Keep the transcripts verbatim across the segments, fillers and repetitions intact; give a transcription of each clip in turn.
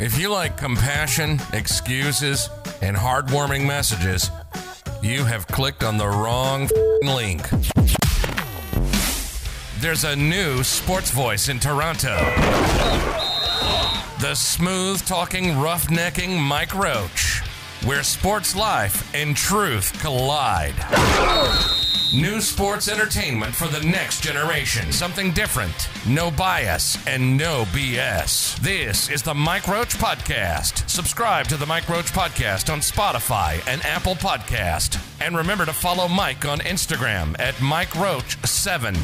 If you like compassion, excuses, and heartwarming messages, you have clicked on the wrong f***ing link. There's a new sports voice in Toronto. The smooth-talking, roughnecking Mike Roach, where sports life and truth collide. New sports entertainment for the next generation. Something different, no bias, and no B S. This is the Mike Roach Podcast. Subscribe to the Mike Roach Podcast on Spotify and Apple Podcast. And remember to follow Mike on Instagram at mike roach seven.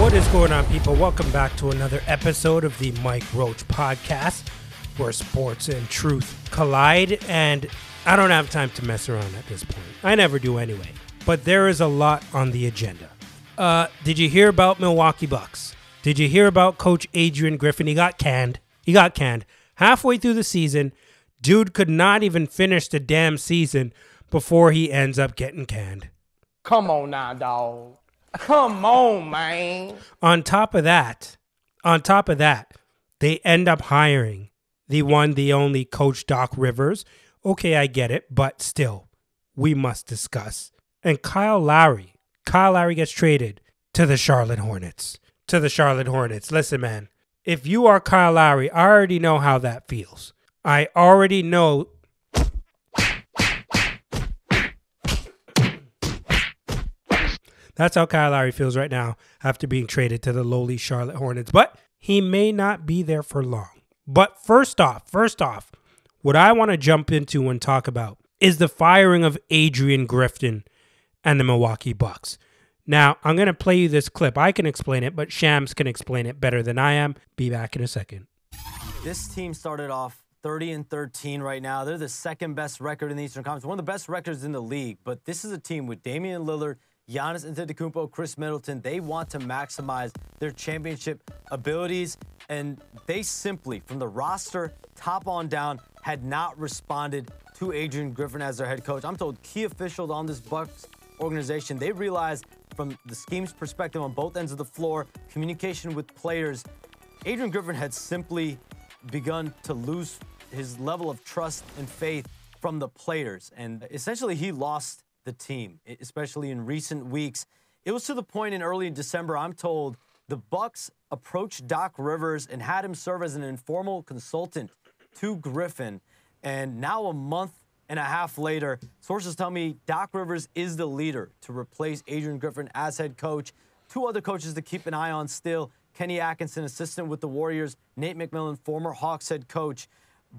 What is going on, people? Welcome back to another episode of the Mike Roach Podcast, where sports and truth collide. And I don't have time to mess around at this point. I never do anyway. But there is a lot on the agenda. Uh, did you hear about Milwaukee Bucks? Did you hear about Coach Adrian Griffin? He got canned. He got canned. Halfway through the season, dude could not even finish the damn season before he ends up getting canned. Come on now, dog. Come on, man. On top of that, on top of that, they end up hiring the one, the only Coach Doc Rivers. Okay, I get it, but still, we must discuss. And Kyle Lowry, Kyle Lowry gets traded to the Charlotte Hornets, to the Charlotte Hornets. Listen, man, if you are Kyle Lowry, I already know how that feels. I already know. That's how Kyle Lowry feels right now after being traded to the lowly Charlotte Hornets. But he may not be there for long. But first off, first off, what I want to jump into and talk about is the firing of Adrian Griffin and the Milwaukee Bucks. Now, I'm going to play you this clip. I can explain it, but Shams can explain it better than I am. Be back in a second. This team started off thirty and thirteen right now. They're the second best record in the Eastern Conference, one of the best records in the league. But this is a team with Damian Lillard, Giannis Antetokounmpo, Chris Middleton. They want to maximize their championship abilities. And they simply, from the roster top on down, had not responded to Adrian Griffin as their head coach. I'm told key officials on this Bucks organization, they realized from the scheme's perspective on both ends of the floor, communication with players, Adrian Griffin had simply begun to lose his level of trust and faith from the players. And essentially he lost the team, especially in recent weeks. It was to the point in early December, I'm told, the Bucks approached Doc Rivers and had him serve as an informal consultant to Griffin. And now a month and a half later, sources tell me Doc Rivers is the leader to replace Adrian Griffin as head coach. Two other coaches to keep an eye on still. Kenny Atkinson, assistant with the Warriors. Nate McMillan, former Hawks head coach.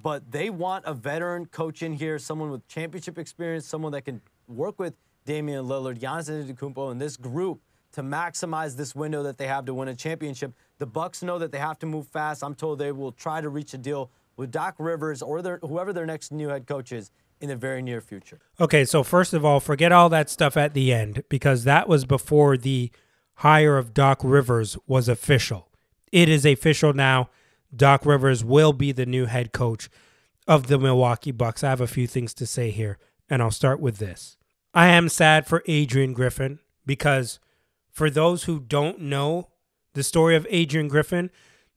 But they want a veteran coach in here, someone with championship experience, someone that can work with Damian Lillard, Giannis Antetokounmpo, and this group to maximize this window that they have to win a championship. The Bucks know that they have to move fast. I'm told they will try to reach a deal with Doc Rivers or their, whoever their next new head coach is in the very near future. Okay, so first of all, forget all that stuff at the end, because that was before the hire of Doc Rivers was official. It is official now. Doc Rivers will be the new head coach of the Milwaukee Bucks. I have a few things to say here, and I'll start with this. I am sad for Adrian Griffin, because for those who don't know the story of Adrian Griffin,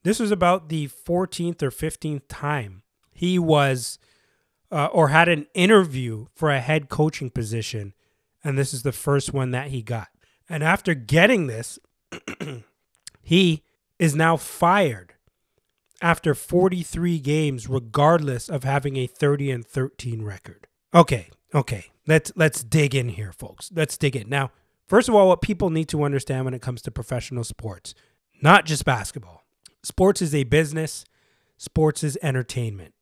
this was about the fourteenth or fifteenth time he was uh, or had an interview for a head coaching position, and this is the first one that he got. And after getting this, he is now fired after forty-three games, regardless of having a thirty and thirteen record. Okay, okay, let's let's dig in here, folks. Let's dig in. Now, first of all, what people need to understand when it comes to professional sports, not just basketball. Sports is a business. Sports is entertainment.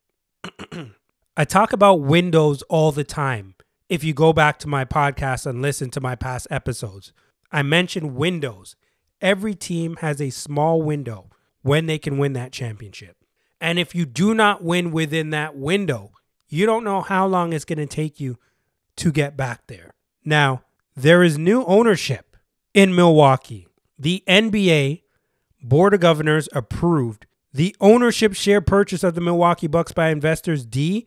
I talk about windows all the time. If you go back to my podcast and listen to my past episodes, I mention windows. Every team has a small window when they can win that championship. And if you do not win within that window, you don't know how long it's going to take you to get back there. Now, there is new ownership in Milwaukee. The N B A Board of Governors approved the ownership share purchase of the Milwaukee Bucks by investors D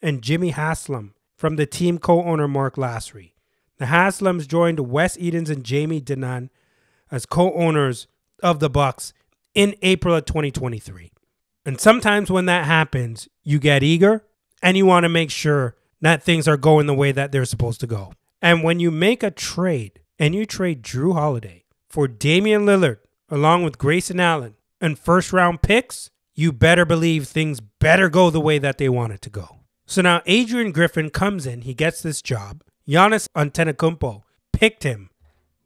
and Jimmy Haslam from the team co-owner Mark Lasry. The Haslams joined Wes Edens and Jamie Dinan as co-owners of the Bucks in April of twenty twenty-three. And sometimes when that happens, you get eager and you want to make sure that things are going the way that they're supposed to go. And when you make a trade and you trade Drew Holiday for Damian Lillard along with Grayson Allen and first round picks, you better believe things better go the way that they want it to go. So now Adrian Griffin comes in. He gets this job. Giannis Antetokounmpo picked him,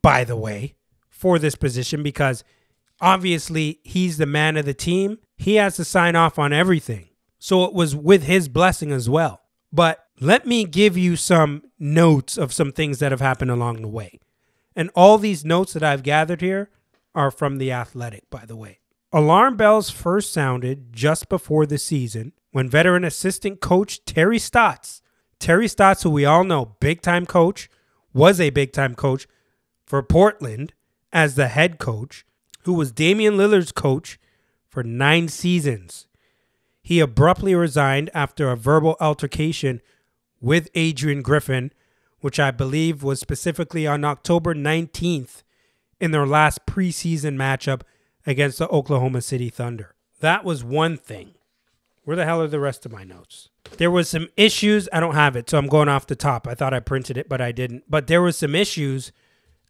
by the way, for this position because obviously he's the man of the team. He has to sign off on everything. So it was with his blessing as well. But let me give you some notes of some things that have happened along the way. And all these notes that I've gathered here are from The Athletic, by the way. Alarm bells first sounded just before the season when veteran assistant coach Terry Stotts, Terry Stotts, who we all know, big-time coach, was a big-time coach for Portland as the head coach, who was Damian Lillard's coach for nine seasons. He abruptly resigned after a verbal altercation with Adrian Griffin, which I believe was specifically on October nineteenth in their last preseason matchup against the Oklahoma City Thunder. That was one thing. Where the hell are the rest of my notes? There was some issues. I don't have it, so I'm going off the top. I thought I printed it, but I didn't. But there was some issues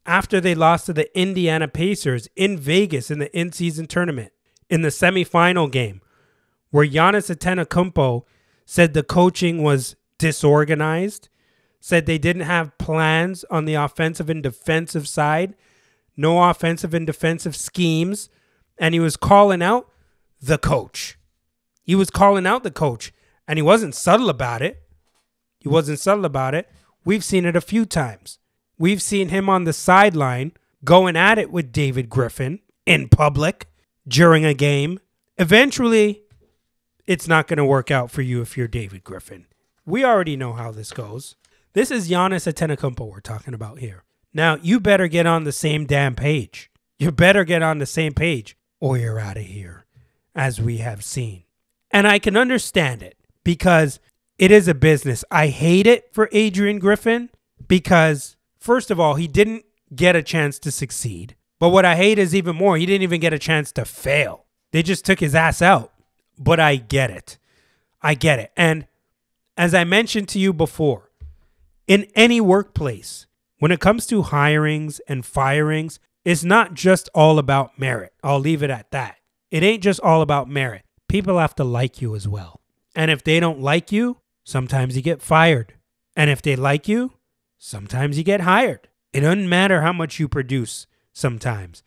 after they lost to the Indiana Pacers in Vegas in the in-season tournament in the semifinal game, where Giannis Antetokounmpo said the coaching was disorganized, said they didn't have plans on the offensive and defensive side, no offensive and defensive schemes, and he was calling out the coach. He was calling out the coach, and he wasn't subtle about it. He wasn't subtle about it. We've seen it a few times. We've seen him on the sideline going at it with David Griffin in public during a game. Eventually, it's not going to work out for you if you're David Griffin. We already know how this goes. This is Giannis Antetokounmpo we're talking about here. Now, you better get on the same damn page. You better get on the same page or you're out of here, as we have seen. And I can understand it because it is a business. I hate it for Adrian Griffin because, first of all, he didn't get a chance to succeed. But what I hate is even more, he didn't even get a chance to fail. They just took his ass out. But I get it. I get it. And as I mentioned to you before, in any workplace, when it comes to hirings and firings, it's not just all about merit. I'll leave it at that. It ain't just all about merit. People have to like you as well. And if they don't like you, sometimes you get fired. And if they like you, sometimes you get hired. It doesn't matter how much you produce sometimes.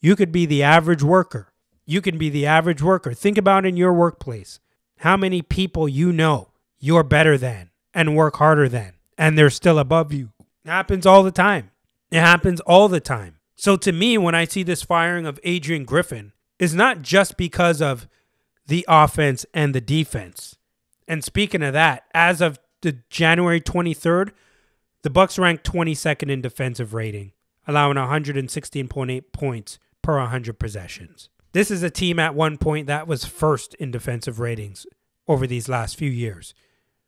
You could be the average worker. You can be the average worker. Think about in your workplace how many people you know you're better than and work harder than, and they're still above you. It happens all the time. It happens all the time. So to me, when I see this firing of Adrian Griffin, it's not just because of the offense and the defense. And speaking of that, as of the January twenty-third, the Bucks ranked twenty-second in defensive rating, allowing one hundred sixteen point eight points per one hundred possessions. This is a team at one point that was first in defensive ratings over these last few years.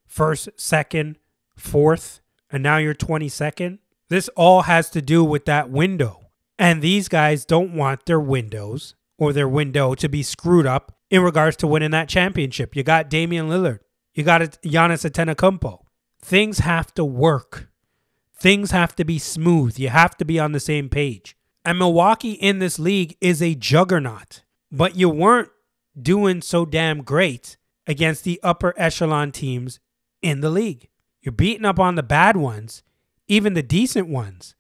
First, second, fourth, and now you're twenty-second. This all has to do with that window. And these guys don't want their windows or their window to be screwed up in regards to winning that championship. You got Damian Lillard. You got Giannis Antetokounmpo. Things have to work. Things have to be smooth. You have to be on the same page. And Milwaukee in this league is a juggernaut. But you weren't doing so damn great against the upper echelon teams in the league. You're beating up on the bad ones, even the decent ones.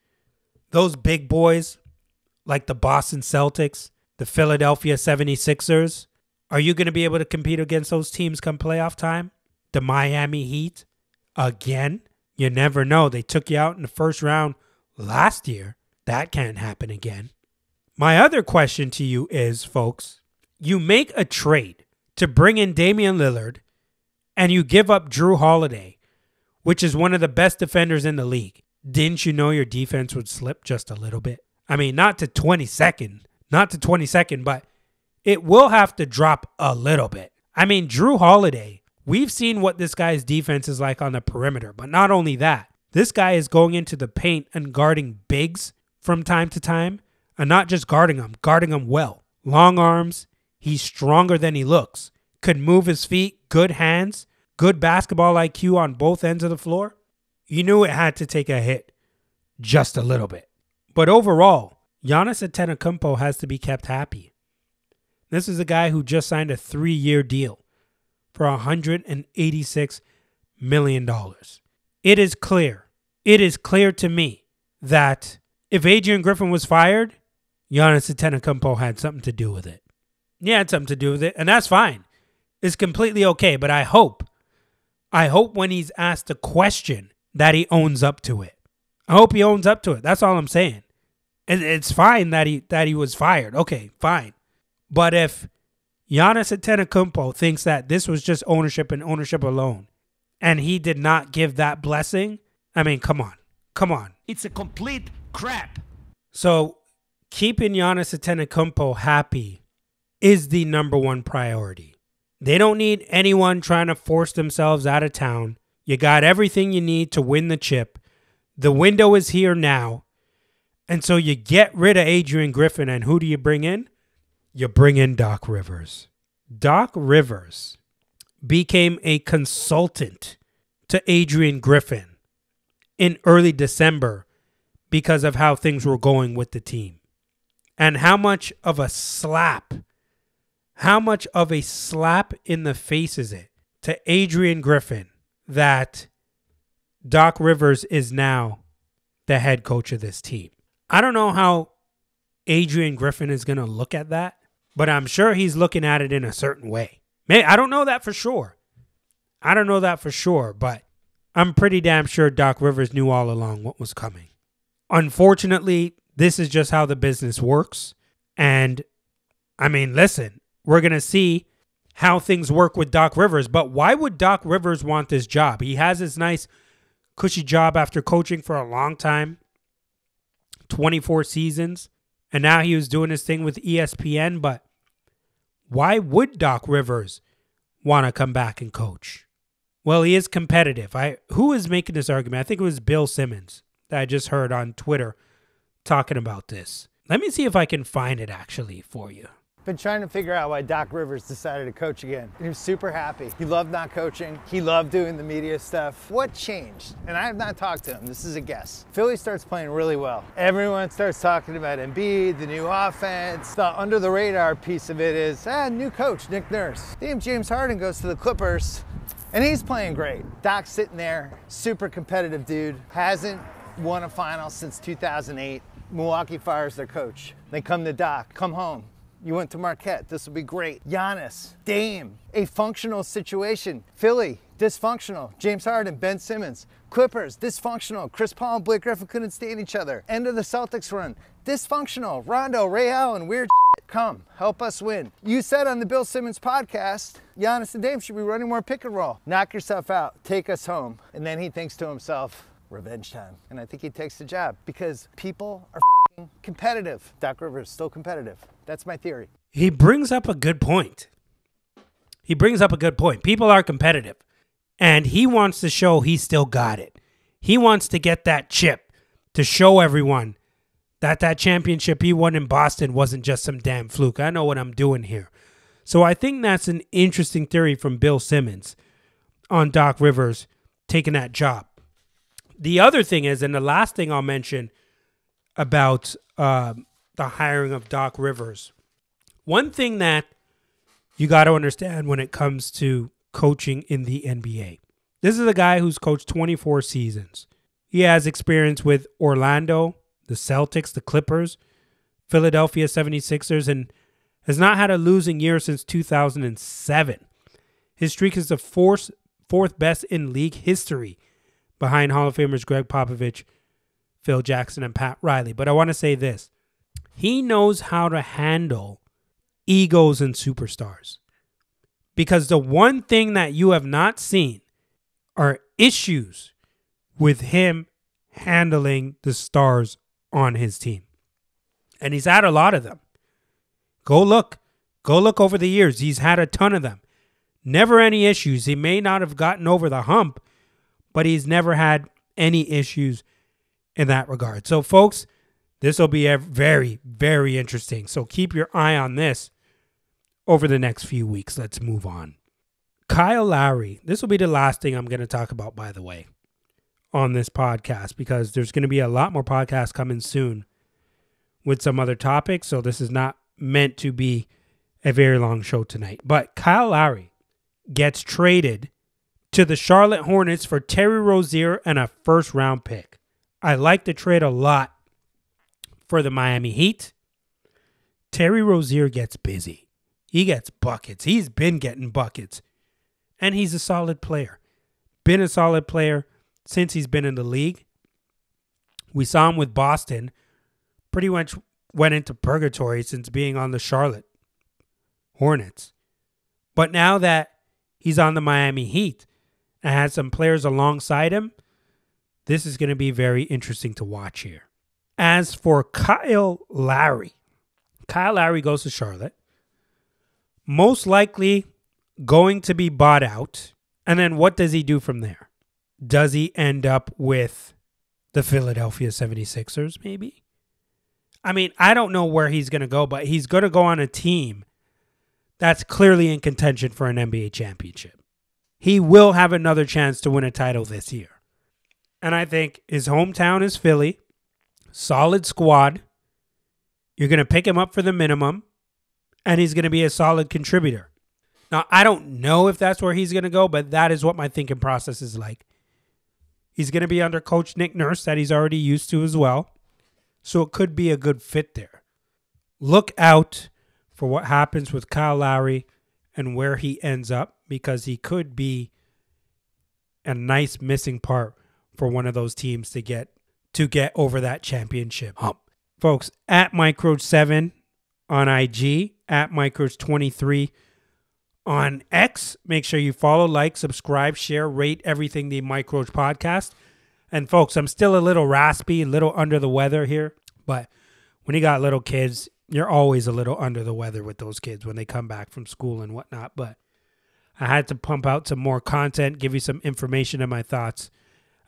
Those big boys like the Boston Celtics, the Philadelphia seventy-sixers. Are you going to be able to compete against those teams come playoff time? The Miami Heat? Again? You never know. They took you out in the first round last year. That can't happen again. My other question to you is, folks, you make a trade to bring in Damian Lillard and you give up Drew Holiday, which is one of the best defenders in the league. Didn't you know your defense would slip just a little bit? I mean, not to twenty-second, not to twenty-second, but it will have to drop a little bit. I mean, Drew Holiday, we've seen what this guy's defense is like on the perimeter, but not only that, this guy is going into the paint and guarding bigs from time to time, and not just guarding him, guarding him well. Long arms, he's stronger than he looks. could move his feet, good hands, good basketball I Q on both ends of the floor, you knew it had to take a hit just a little bit. But overall, Giannis Antetokounmpo has to be kept happy. This is a guy who just signed a three-year deal for one hundred eighty-six million dollars. It is clear, it is clear to me that if Adrian Griffin was fired, Giannis Antetokounmpo had something to do with it. He had something to do with it, and that's fine. It's completely okay, but I hope, I hope when he's asked a question that he owns up to it. I hope he owns up to it. That's all I'm saying. It's fine that he that he was fired. Okay, fine. But if Giannis Antetokounmpo thinks that this was just ownership and ownership alone, and he did not give that blessing, I mean, come on. Come on. It's a complete crap. So keeping Giannis Antetokounmpo happy is the number one priority. They don't need anyone trying to force themselves out of town. You got everything you need to win the chip. The window is here now. And so you get rid of Adrian Griffin, and who do you bring in? You bring in Doc Rivers. Doc Rivers became a consultant to Adrian Griffin in early December because of how things were going with the team. And how much of a slap, how much of a slap in the face is it to Adrian Griffin that Doc Rivers is now the head coach of this team? I don't know how Adrian Griffin is going to look at that, but I'm sure he's looking at it in a certain way. May I don't know that for sure. I don't know that for sure, but I'm pretty damn sure Doc Rivers knew all along what was coming. Unfortunately, this is just how the business works. And I mean, listen, we're going to see how things work with Doc Rivers, but why would Doc Rivers want this job? He has his nice, cushy job after coaching for a long time. twenty-four seasons, and now he was doing his thing with E S P N, but why would Doc Rivers want to come back and coach? Well, he is competitive. I Who is making this argument? I think it was Bill Simmons that I just heard on Twitter talking about this. Let me see if I can find it actually for you. Been trying to figure out why Doc Rivers decided to coach again. He was super happy. He loved not coaching. He loved doing the media stuff. What changed? And I have not talked to him. This is a guess. Philly starts playing really well. Everyone starts talking about Embiid, the new offense. The under the radar piece of it is, ah, new coach, Nick Nurse. Damn, James Harden goes to the Clippers, and he's playing great. Doc's sitting there, super competitive dude. Hasn't won a final since two thousand eight. Milwaukee fires their coach. They come to Doc, come home. You went to Marquette, this will be great. Giannis, Dame, a functional situation. Philly, dysfunctional. James Harden, Ben Simmons. Clippers, dysfunctional. Chris Paul and Blake Griffin couldn't stand each other. End of the Celtics run, dysfunctional. Rondo, Ray Allen, weird shit. Come, help us win. You said on the Bill Simmons podcast, Giannis and Dame should be running more pick and roll. Knock yourself out, take us home. And then he thinks to himself, revenge time. And I think he takes the job because people are competitive. Doc Rivers is still competitive. That's my theory. He brings up a good point. He brings up a good point. People are competitive. And he wants to show he still got it. He wants to get that chip to show everyone that that championship he won in Boston wasn't just some damn fluke. I know what I'm doing here. So I think that's an interesting theory from Bill Simmons on Doc Rivers taking that job. The other thing is, and the last thing I'll mention about uh, the hiring of Doc Rivers. One thing that you got to understand when it comes to coaching in the N B A. This is a guy who's coached twenty-four seasons. He has experience with Orlando, the Celtics, the Clippers, Philadelphia seventy-sixers, and has not had a losing year since two thousand seven. His streak is the fourth, fourth best in league history behind Hall of Famers Greg Popovich, Phil Jackson, and Pat Riley. But I want to say this. He knows how to handle egos and superstars. Because the one thing that you have not seen are issues with him handling the stars on his team. And he's had a lot of them. Go look. Go look over the years. He's had a ton of them. Never any issues. He may not have gotten over the hump, but he's never had any issues in that regard. So folks, this will be a very, very interesting. So keep your eye on this over the next few weeks. Let's move on. Kyle Lowry. This will be the last thing I'm going to talk about, by the way, on this podcast, because there's going to be a lot more podcasts coming soon with some other topics. So this is not meant to be a very long show tonight. But Kyle Lowry gets traded to the Charlotte Hornets for Terry Rozier and a first round pick. I like the trade a lot for the Miami Heat. Terry Rozier gets busy. He gets buckets. He's been getting buckets. And he's a solid player. Been a solid player since he's been in the league. We saw him with Boston. Pretty much went into purgatory since being on the Charlotte Hornets. But now that he's on the Miami Heat and has some players alongside him, this is going to be very interesting to watch here. As for Kyle Lowry, Kyle Lowry goes to Charlotte. Most likely going to be bought out. And then what does he do from there? Does he end up with the Philadelphia seventy-sixers maybe? I mean, I don't know where he's going to go, but he's going to go on a team that's clearly in contention for an N B A championship. He will have another chance to win a title this year. And I think his hometown is Philly. Solid squad. You're going to pick him up for the minimum, and he's going to be a solid contributor. Now, I don't know if that's where he's going to go, but that is what my thinking process is like. He's going to be under Coach Nick Nurse that he's already used to as well. So it could be a good fit there. Look out for what happens with Kyle Lowry and where he ends up, because he could be a nice missing part for one of those teams to get to get over that championship hump. Folks, at mike roach seven on I G, at mike roach twenty-three on X. Make sure you follow, like, subscribe, share, rate everything the Mike Roach Podcast. And folks, I'm still a little raspy, a little under the weather here. But when you got little kids, you're always a little under the weather with those kids when they come back from school and whatnot. But I had to pump out some more content, give you some information and my thoughts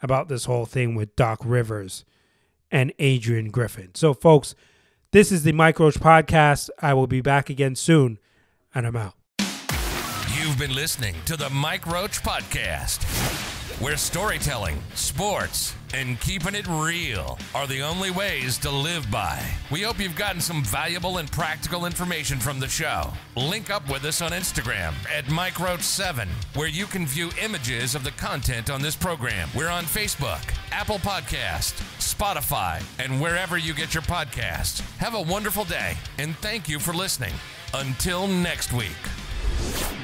about this whole thing with Doc Rivers and Adrian Griffin. So folks, this is the Mike Roach Podcast. I will be back again soon, and I'm out. You've been listening to the Mike Roach Podcast, where storytelling, sports, and keeping it real are the only ways to live by. We hope you've gotten some valuable and practical information from the show. Link up with us on Instagram at mike roach seven, where you can view images of the content on this program. We're on Facebook, Apple Podcast, Spotify, and wherever you get your podcasts. Have a wonderful day, and thank you for listening. Until next week.